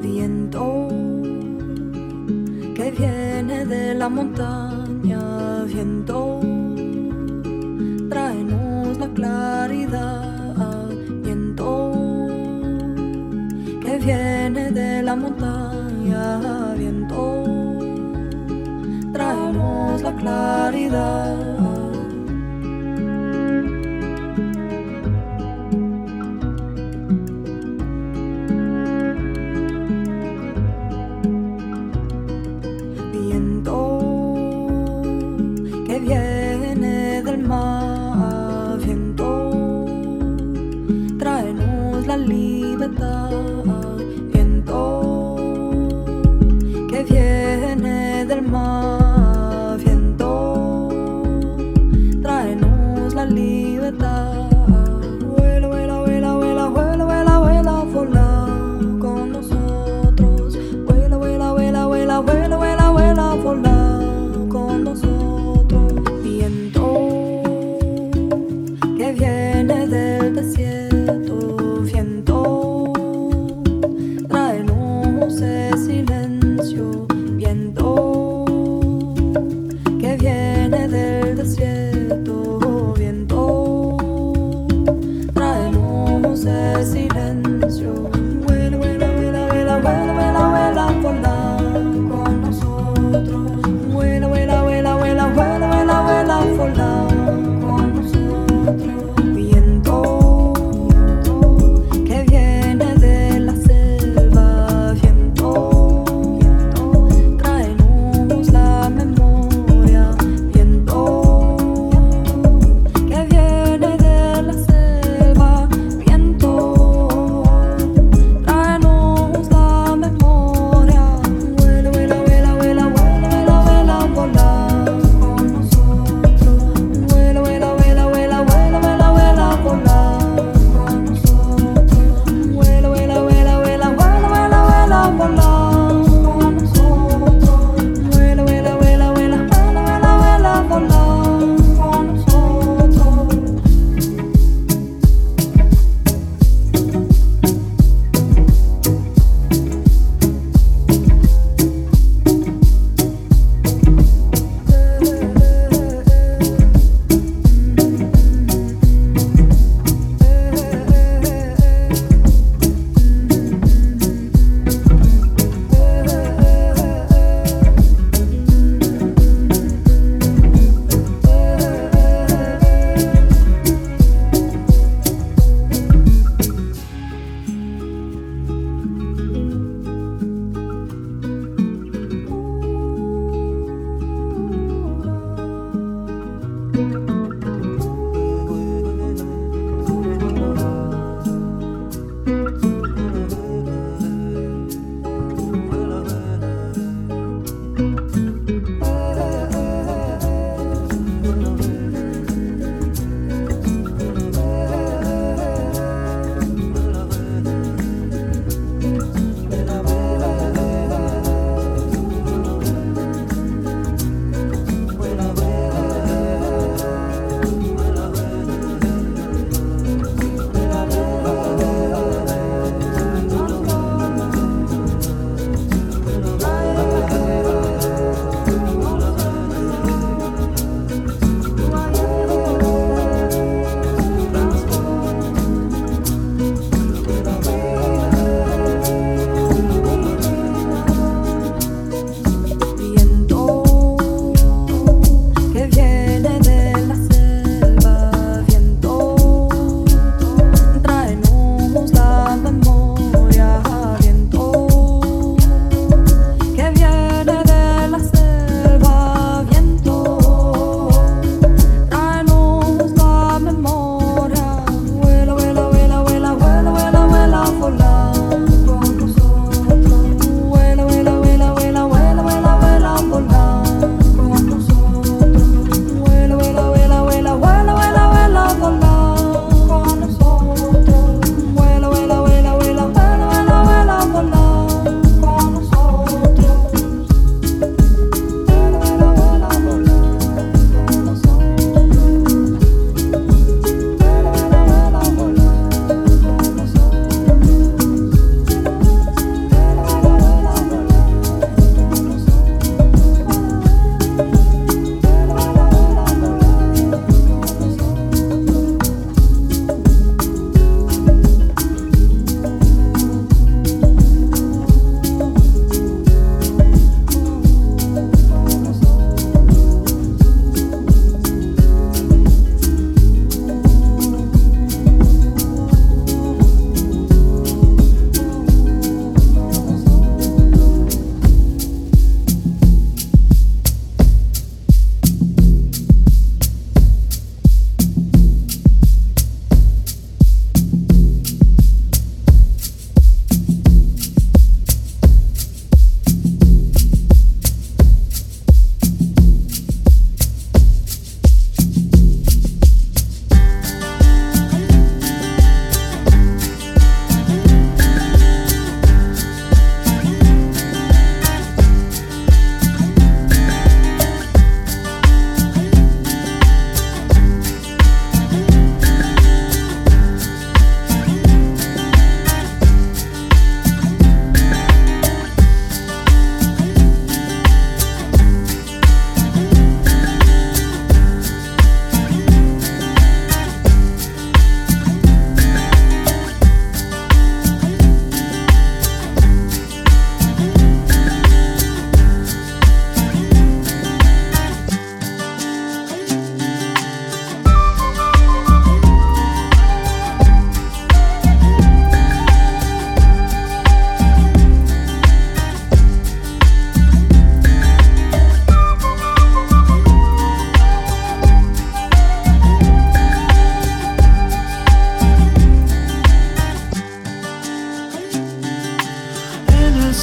Viento que viene de la montaña, viento, tráenos la claridad. Viento que viene de la montaña, viento, tráenos la claridad. Viento que viene del mar, viento,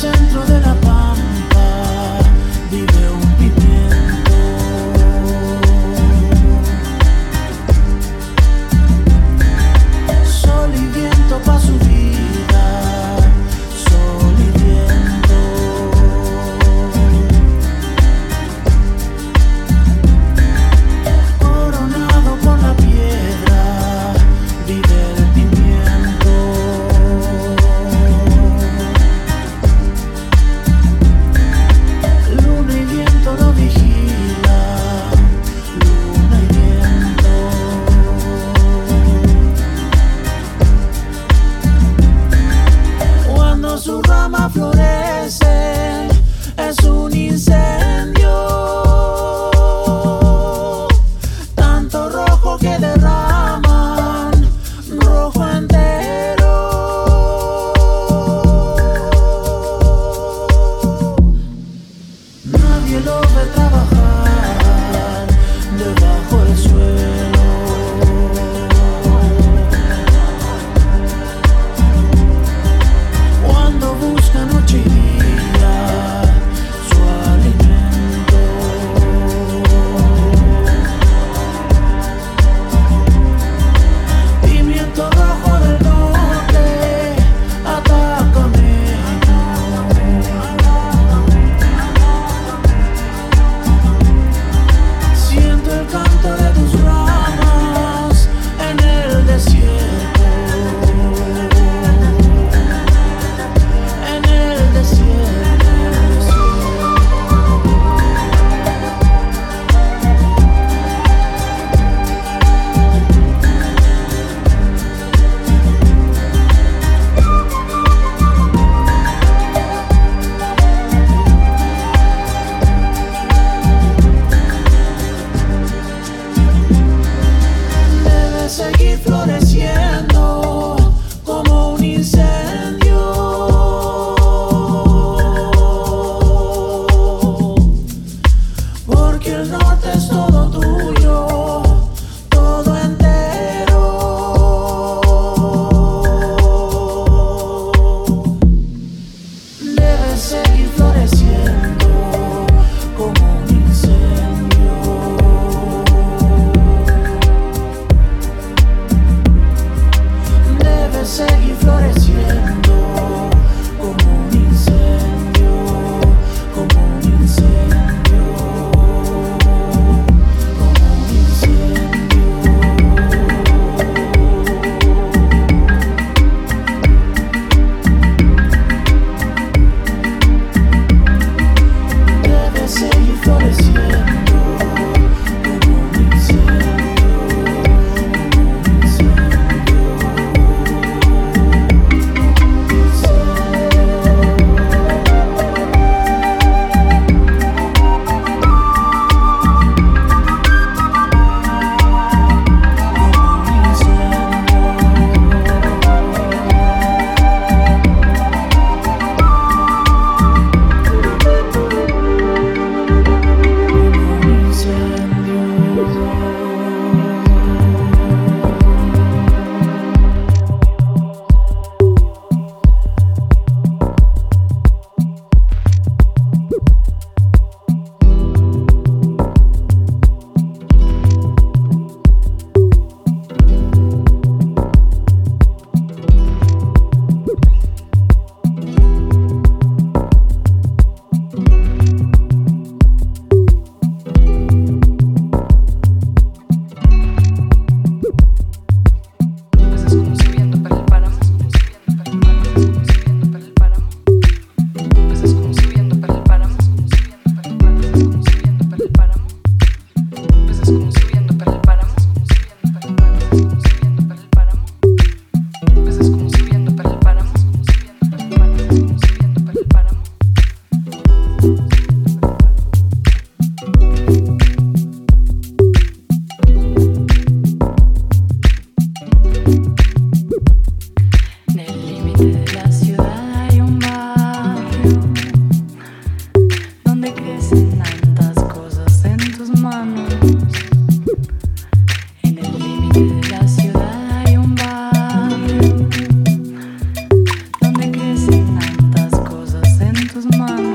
centro de la pampa vive un pimiento. Sol y viento pa' su vida, sol y viento. Coronado por la piedra vive el florecen, es un incendio, tanto rojo que derraman, rojo entero. Nadie lo ve trabajar debajo del suelo. Tal vez lo hice tan tranquilamente.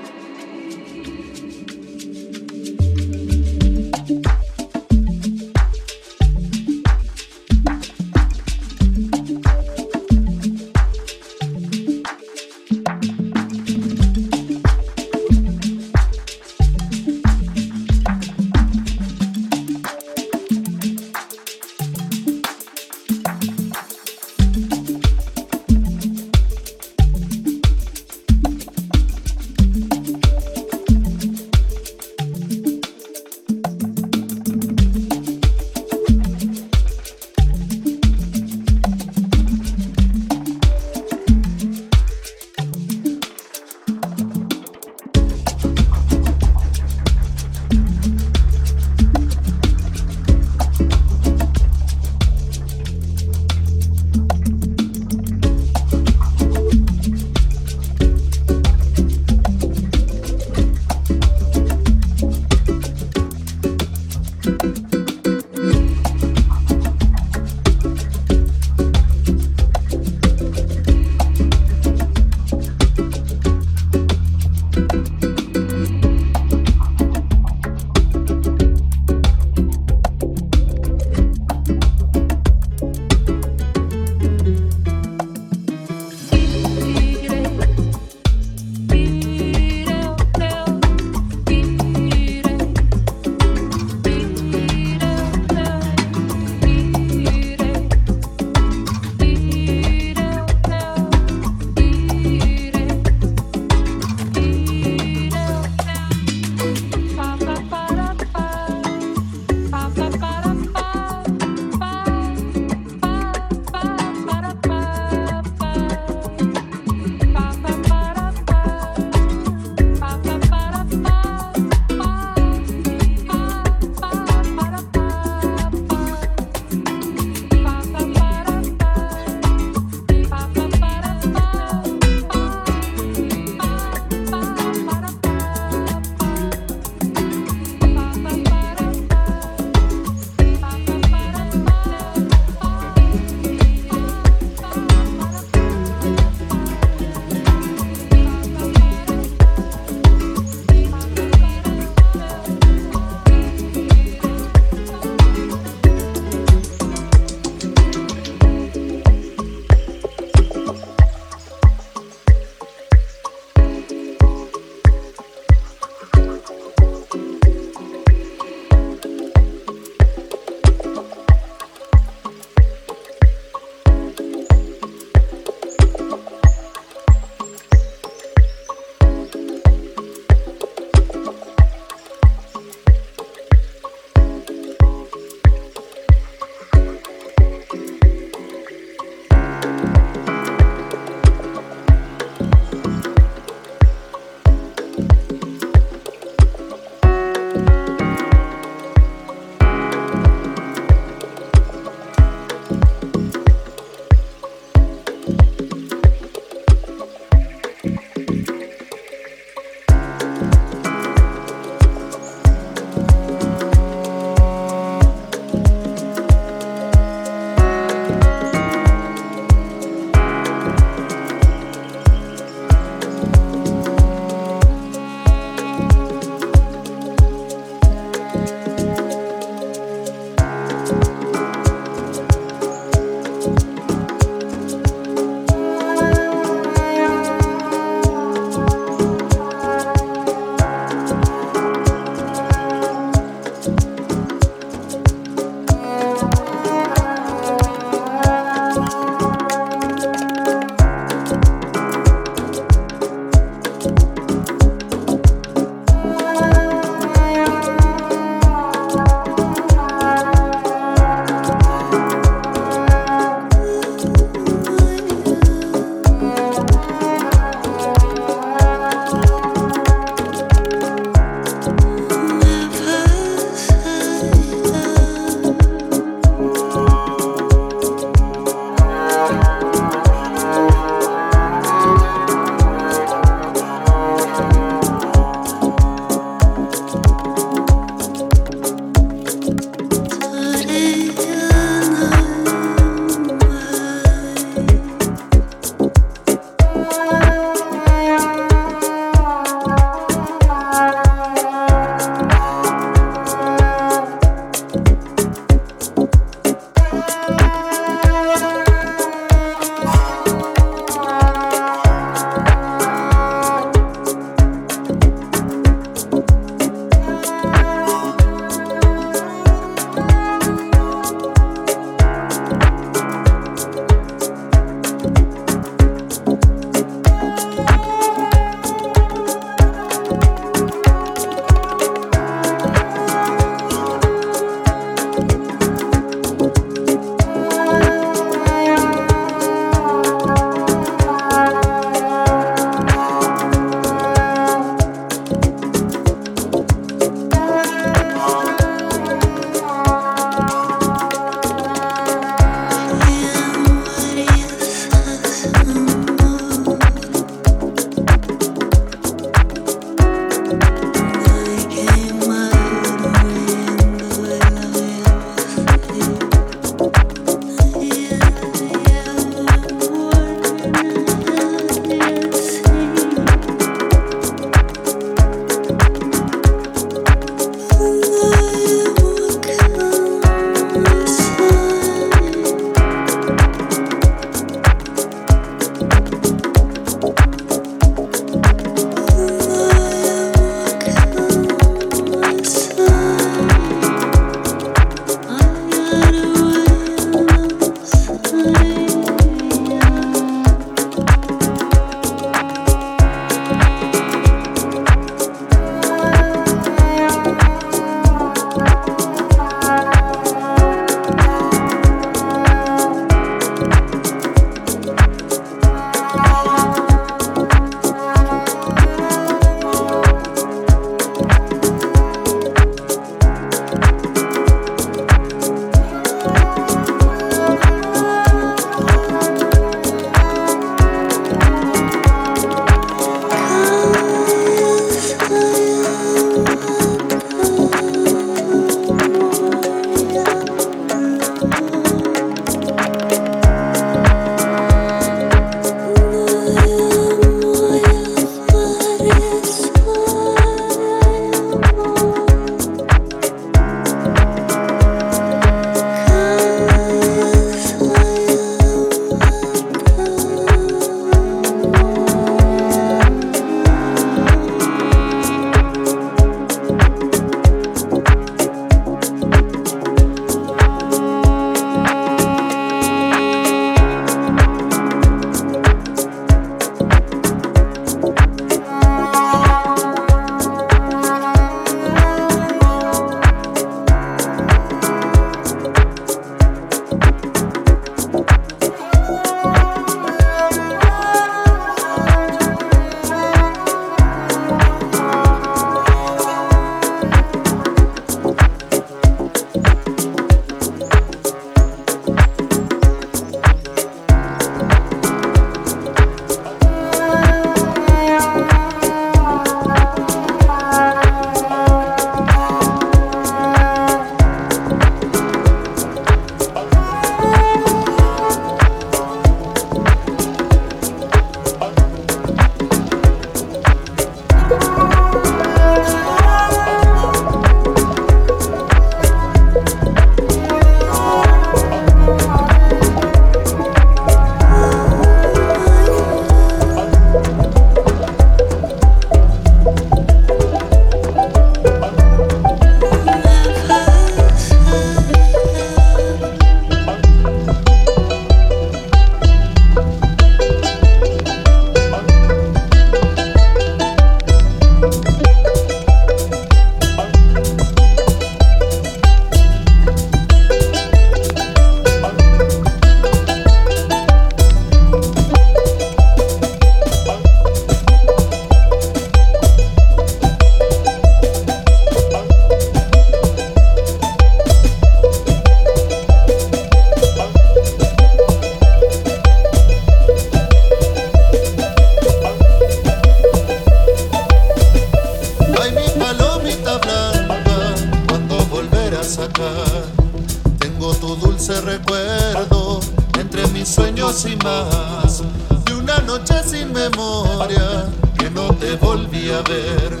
ese recuerdo entre mis sueños y más de una noche sin memoria que no te volví a ver.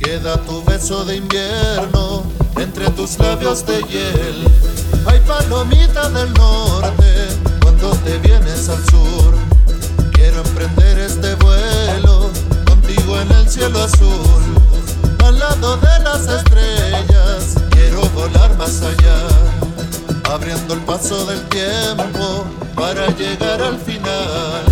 Queda tu beso de invierno entre tus labios de hiel. Ay, palomita del norte, cuando te vienes al sur, quiero emprender este vuelo contigo en el cielo azul. Al lado de las estrellas quiero volar más allá, abriendo el paso del tiempo para llegar al final.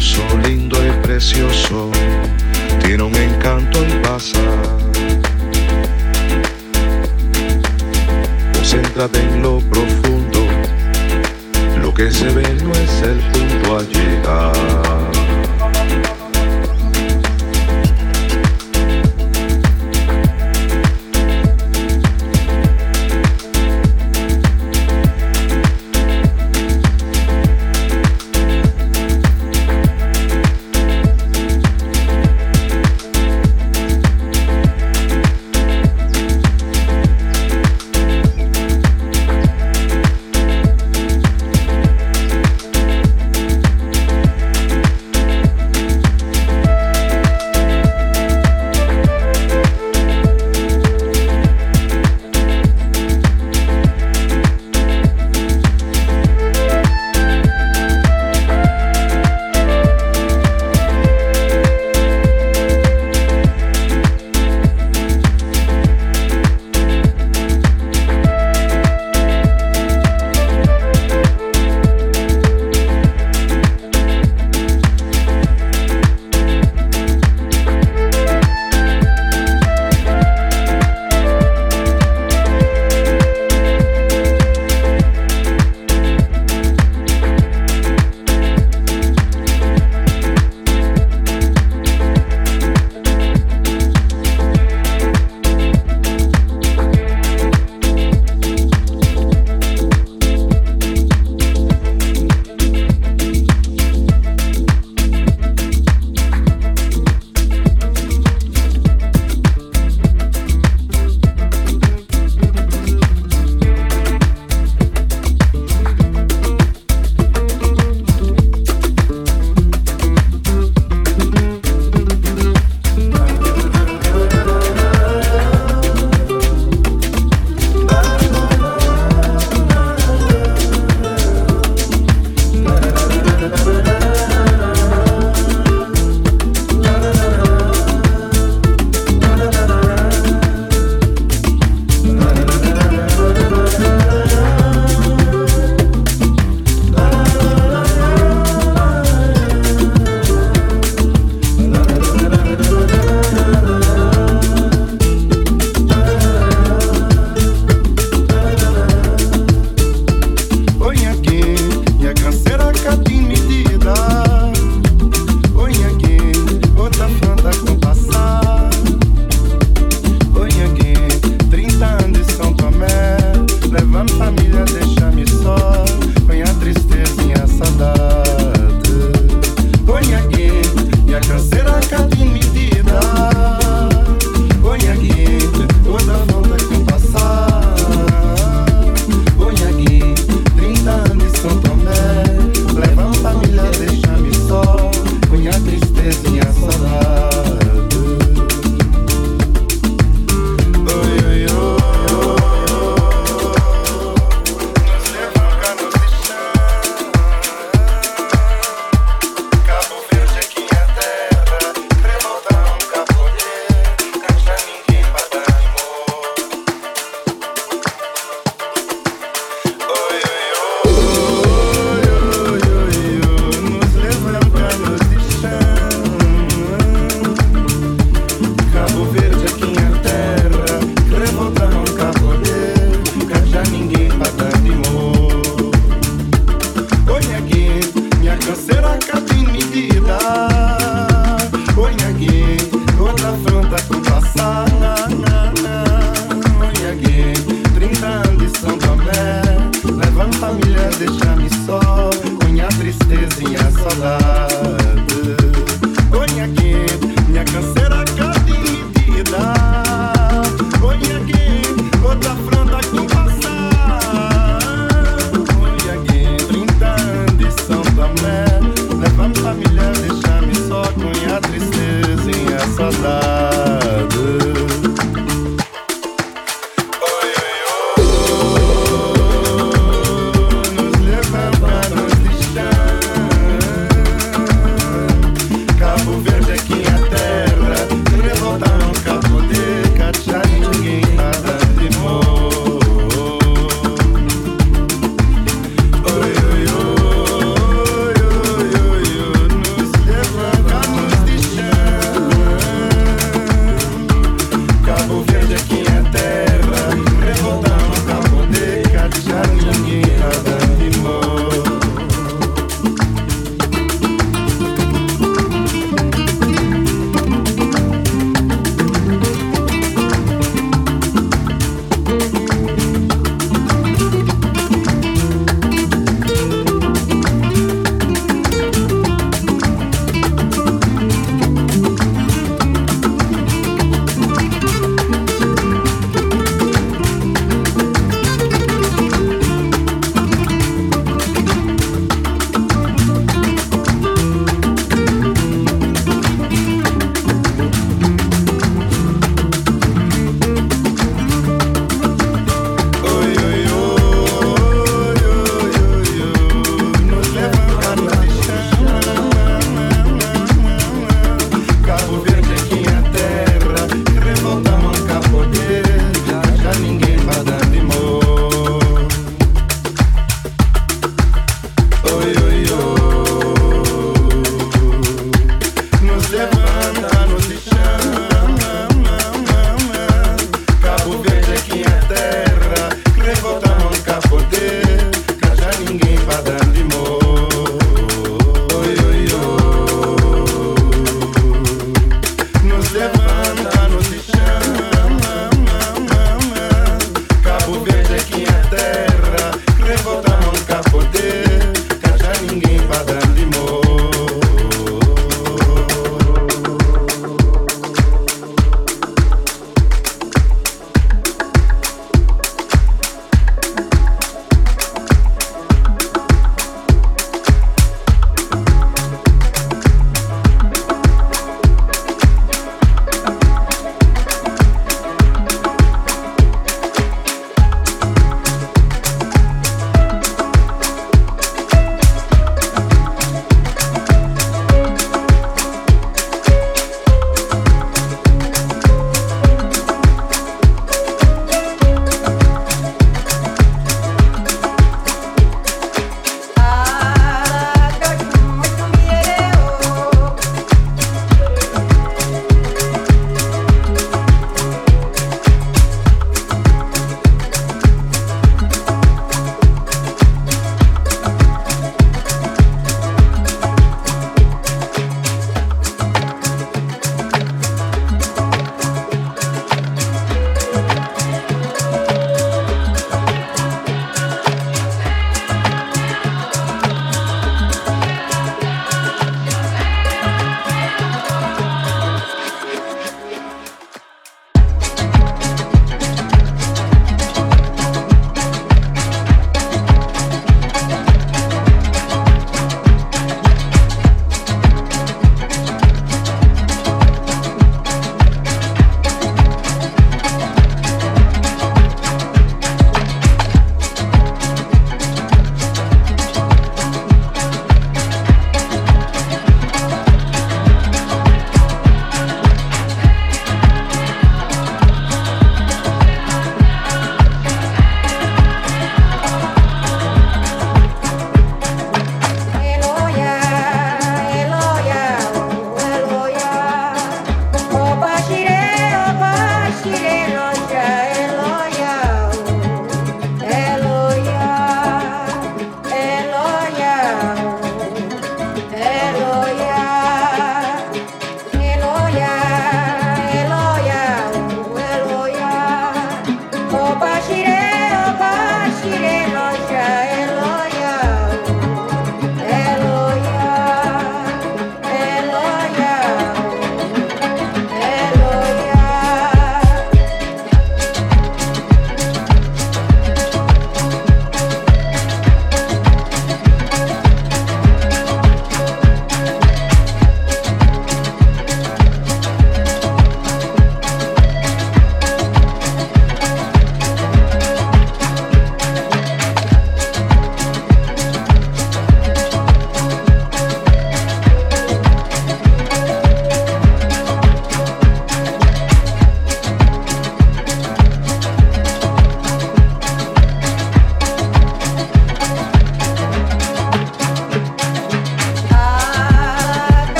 hermoso, lindo y precioso, tiene un encanto al pasar. Concéntrate en lo profundo, lo que se ve no es el punto a llegar.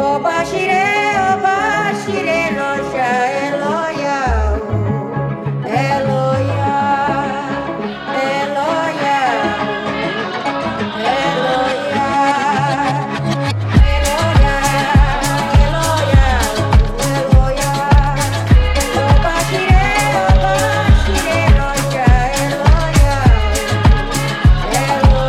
Obashire, Losha, Eloya, Eloya, Eloya, Eloya, Eloya, Eloya, Obashire, Losha, Eloya, Eloya, Eloya.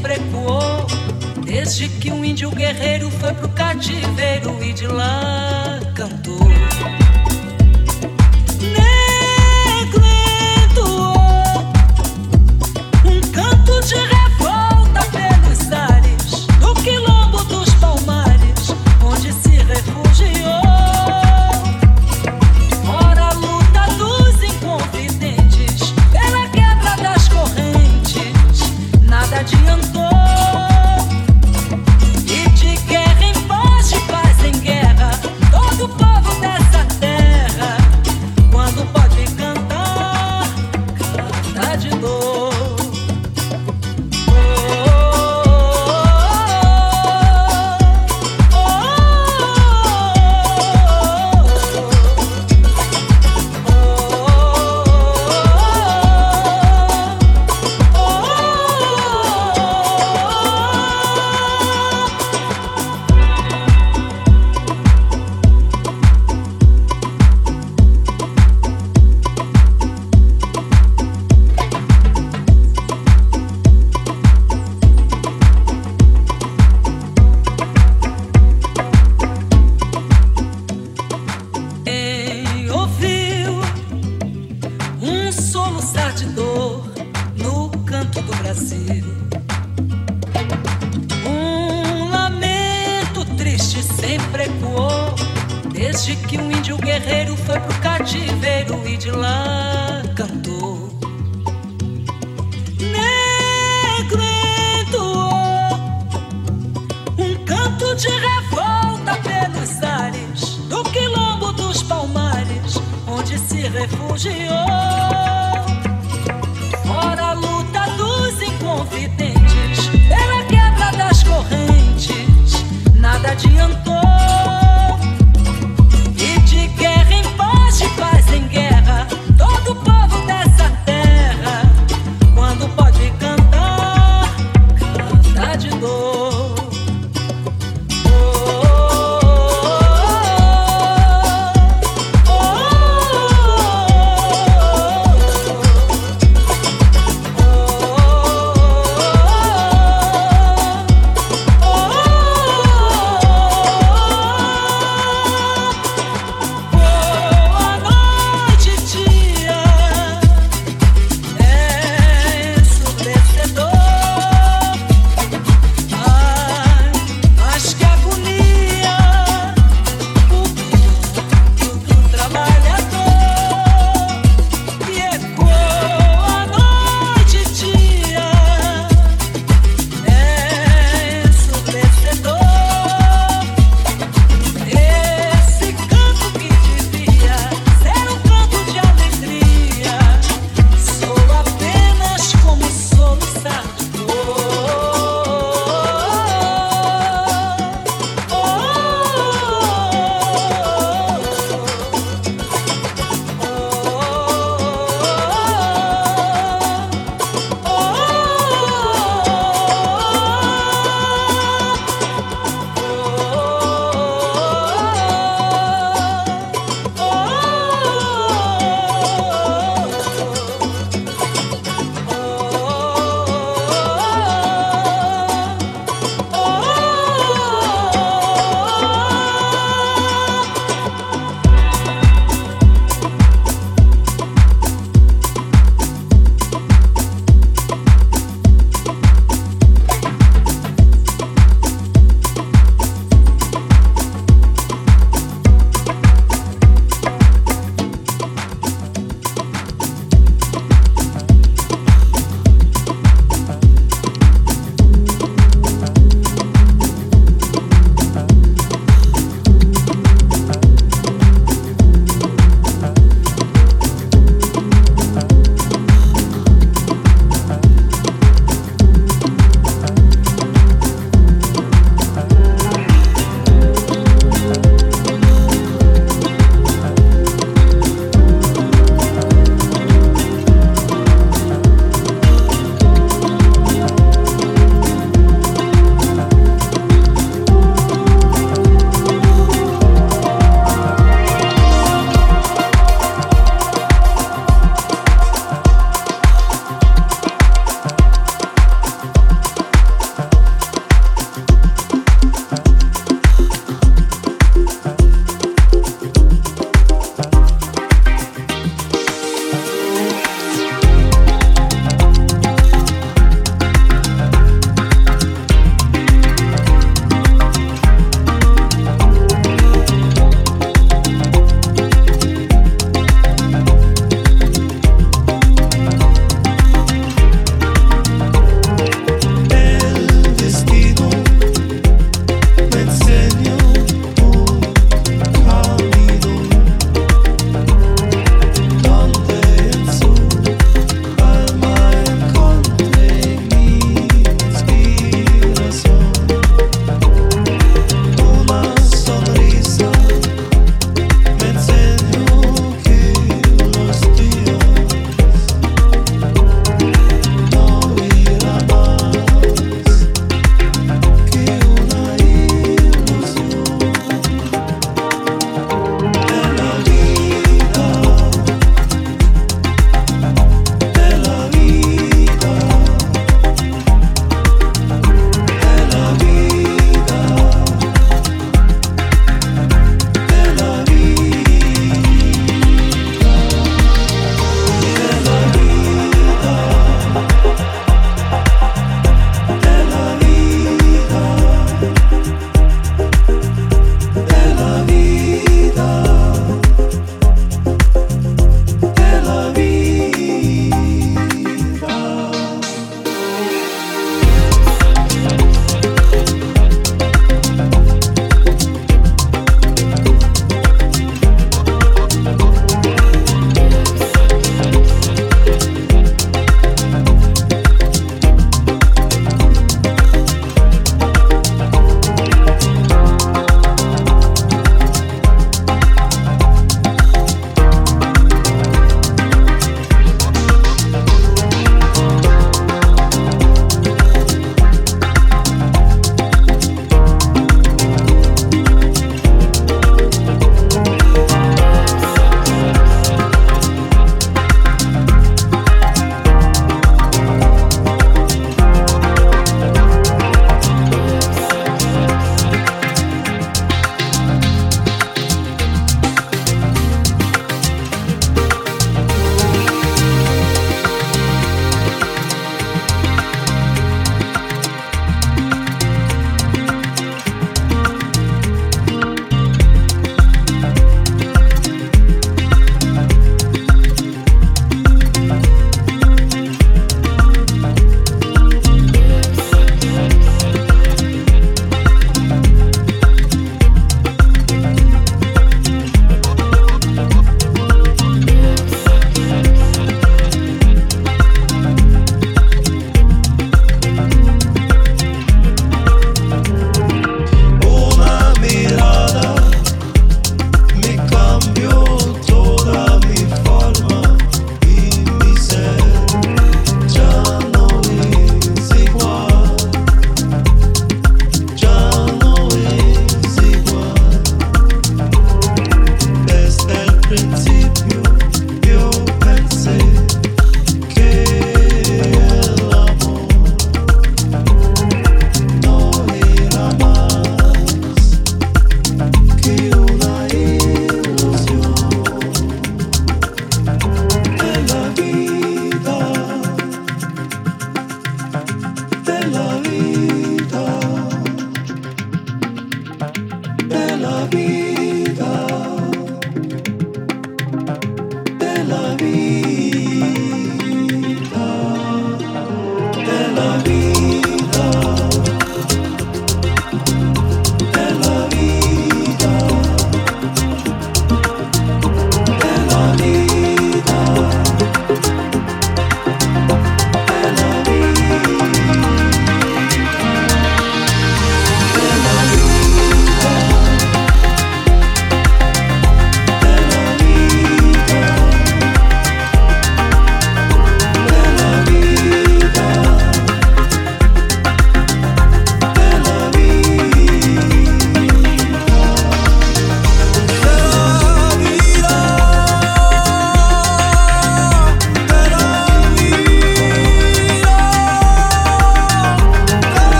sempre ecoou, desde que um índio guerreiro foi pro cativeiro e de lá cantou. Negletuou um canto de revolta pelos ares do quilombo dos Palmares, onde se refugiou. Adiantou.